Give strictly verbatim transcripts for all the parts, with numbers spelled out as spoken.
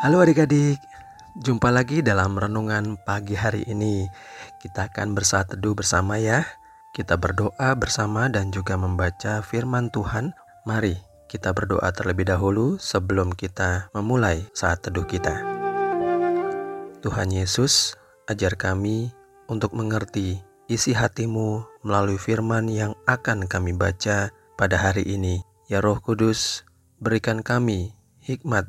Halo adik-adik, jumpa lagi dalam renungan pagi hari ini. Kita akan bersaat teduh bersama ya. Kita berdoa bersama dan juga membaca firman Tuhan. Mari kita berdoa terlebih dahulu sebelum kita memulai saat teduh kita. Tuhan Yesus, ajar kami untuk mengerti isi hatimu melalui firman yang akan kami baca pada hari ini. Ya Roh Kudus, berikan kami hikmat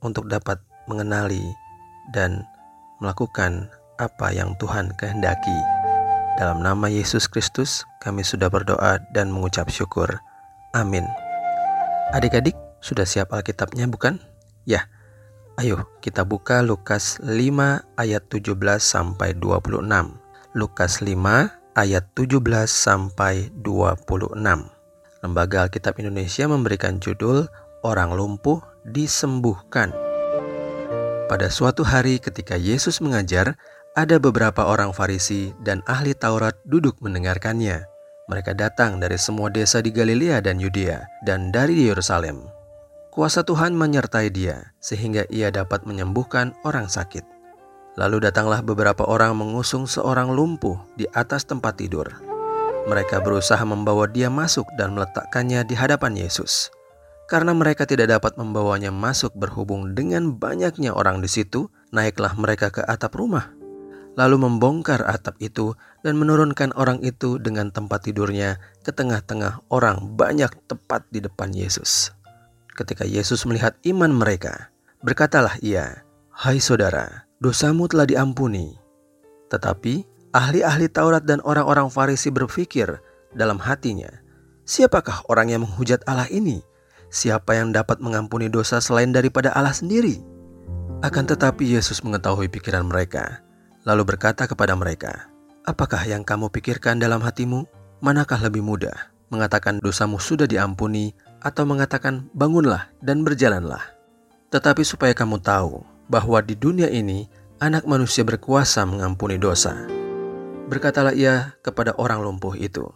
untuk dapat mengenali dan melakukan apa yang Tuhan kehendaki. Dalam nama Yesus Kristus, kami sudah berdoa dan mengucap syukur. Amin. Adik-adik, sudah siap Alkitabnya bukan? Ya, ayo kita buka Lukas lima ayat tujuh belas sampai dua puluh enam. Lukas lima ayat tujuh belas sampai dua puluh enam. Lembaga Alkitab Indonesia memberikan judul Orang Lumpuh Disembuhkan. Pada suatu hari ketika Yesus mengajar, ada beberapa orang Farisi dan ahli Taurat duduk mendengarkannya. Mereka datang dari semua desa di Galilea dan Yudea, dan dari Yerusalem. Kuasa Tuhan menyertai dia, sehingga ia dapat menyembuhkan orang sakit. Lalu datanglah beberapa orang mengusung seorang lumpuh di atas tempat tidur. Mereka berusaha membawa dia masuk dan meletakkannya di hadapan Yesus. Karena mereka tidak dapat membawanya masuk berhubung dengan banyaknya orang di situ, naiklah mereka ke atap rumah. Lalu membongkar atap itu dan menurunkan orang itu dengan tempat tidurnya ke tengah-tengah orang banyak tepat di depan Yesus. Ketika Yesus melihat iman mereka, berkatalah ia, "Hai saudara, dosamu telah diampuni." Tetapi ahli-ahli Taurat dan orang-orang Farisi berpikir dalam hatinya, "Siapakah orang yang menghujat Allah ini? Siapa yang dapat mengampuni dosa selain daripada Allah sendiri?" Akan tetapi Yesus mengetahui pikiran mereka, lalu berkata kepada mereka, "Apakah yang kamu pikirkan dalam hatimu? Manakah lebih mudah, mengatakan dosamu sudah diampuni, atau mengatakan bangunlah dan berjalanlah? Tetapi supaya kamu tahu bahwa di dunia ini Anak Manusia berkuasa mengampuni dosa." Berkatalah ia kepada orang lumpuh itu,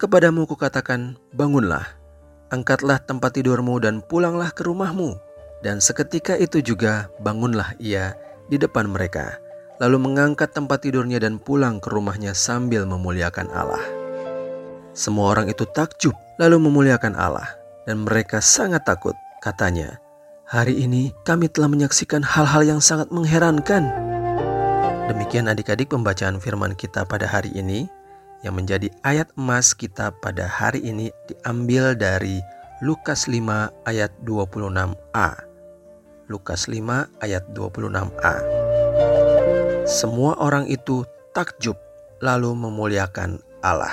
"Kepadamu kukatakan, bangunlah, angkatlah tempat tidurmu dan pulanglah ke rumahmu." Dan seketika itu juga bangunlah ia di depan mereka, lalu mengangkat tempat tidurnya dan pulang ke rumahnya sambil memuliakan Allah. Semua orang itu takjub lalu memuliakan Allah, dan mereka sangat takut. Katanya, "Hari ini kami telah menyaksikan hal-hal yang sangat mengherankan." Demikian adik-adik pembacaan firman kita pada hari ini. Yang menjadi ayat emas kita pada hari ini diambil dari Lukas lima ayat dua puluh enam a. Lukas lima ayat dua puluh enam a. Semua orang itu takjub lalu memuliakan Allah.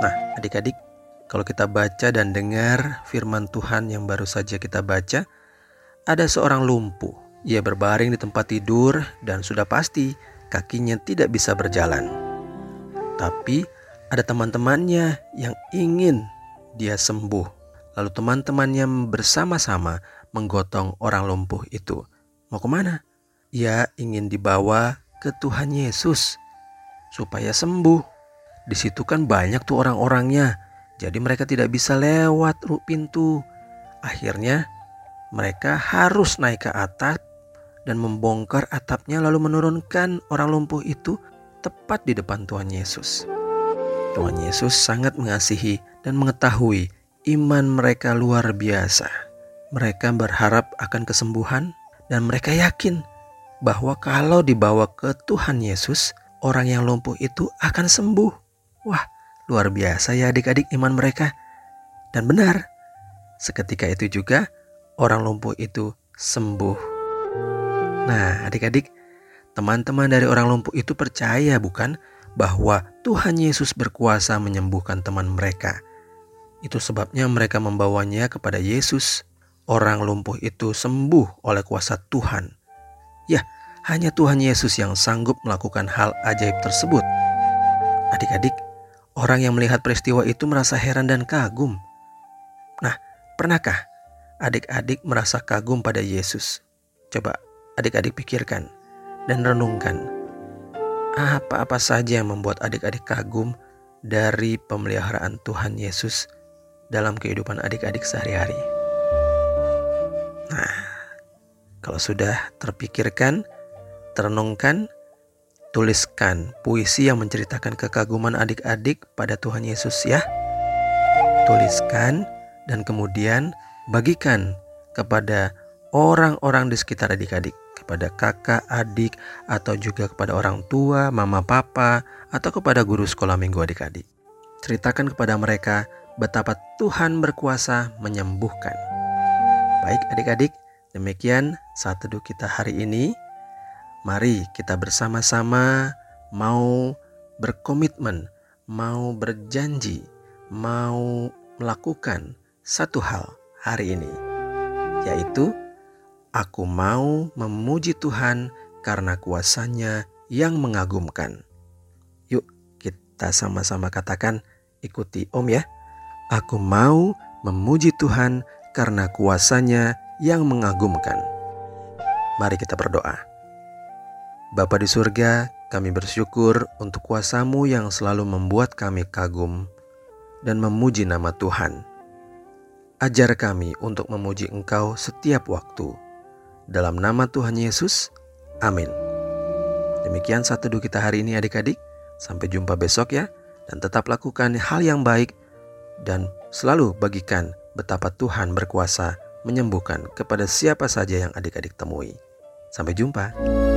Nah, adik-adik, kalau kita baca dan dengar firman Tuhan yang baru saja kita baca, ada seorang lumpuh. Ia berbaring di tempat tidur dan sudah pasti kakinya tidak bisa berjalan. Tapi ada teman-temannya yang ingin dia sembuh. Lalu teman-temannya bersama-sama menggotong orang lumpuh itu. Mau kemana? Ia ingin dibawa ke Tuhan Yesus supaya sembuh. Di situ kan banyak tuh orang-orangnya. Jadi mereka tidak bisa lewat pintu. Akhirnya mereka harus naik ke atap dan membongkar atapnya lalu menurunkan orang lumpuh itu tepat di depan Tuhan Yesus. Tuhan Yesus sangat mengasihi dan mengetahui iman mereka luar biasa. Mereka berharap akan kesembuhan dan mereka yakin bahwa kalau dibawa ke Tuhan Yesus, orang yang lumpuh itu akan sembuh. Wah, luar biasa ya adik-adik iman mereka. Dan benar, seketika itu juga orang lumpuh itu sembuh. Nah, adik-adik, teman-teman dari orang lumpuh itu percaya bukan bahwa Tuhan Yesus berkuasa menyembuhkan teman mereka. Itu sebabnya mereka membawanya kepada Yesus. Orang lumpuh itu sembuh oleh kuasa Tuhan. Ya, hanya Tuhan Yesus yang sanggup melakukan hal ajaib tersebut. Adik-adik, orang yang melihat peristiwa itu merasa heran dan kagum. Nah, pernahkah adik-adik merasa kagum pada Yesus? Coba adik-adik pikirkan dan renungkan, apa-apa saja yang membuat adik-adik kagum dari pemeliharaan Tuhan Yesus dalam kehidupan adik-adik sehari-hari. Nah, Kalau sudah terpikirkan, terenungkan, tuliskan puisi yang menceritakan kekaguman adik-adik pada Tuhan Yesus ya. Tuliskan dan kemudian bagikan kepada orang-orang di sekitar adik-adik, kepada kakak, adik, atau juga kepada orang tua, mama, papa, atau kepada guru sekolah minggu adik-adik. Ceritakan kepada mereka betapa Tuhan berkuasa menyembuhkan. Baik adik-adik, demikian saat teduh kita hari ini. Mari kita bersama-sama mau berkomitmen, mau berjanji, mau melakukan satu hal hari ini, yaitu aku mau memuji Tuhan karena kuasa-Nya yang mengagumkan. Yuk kita sama-sama katakan, ikuti Om ya. Aku mau memuji Tuhan karena kuasa-Nya yang mengagumkan. Mari kita berdoa. Bapa di surga, kami bersyukur untuk kuasa-Mu yang selalu membuat kami kagum dan memuji nama Tuhan. Ajar kami untuk memuji Engkau setiap waktu. Dalam nama Tuhan Yesus, amin. Demikian saat teduh kita hari ini adik-adik. Sampai jumpa besok ya. Dan tetap lakukan hal yang baik dan selalu bagikan betapa Tuhan berkuasa menyembuhkan kepada siapa saja yang adik-adik temui. Sampai jumpa.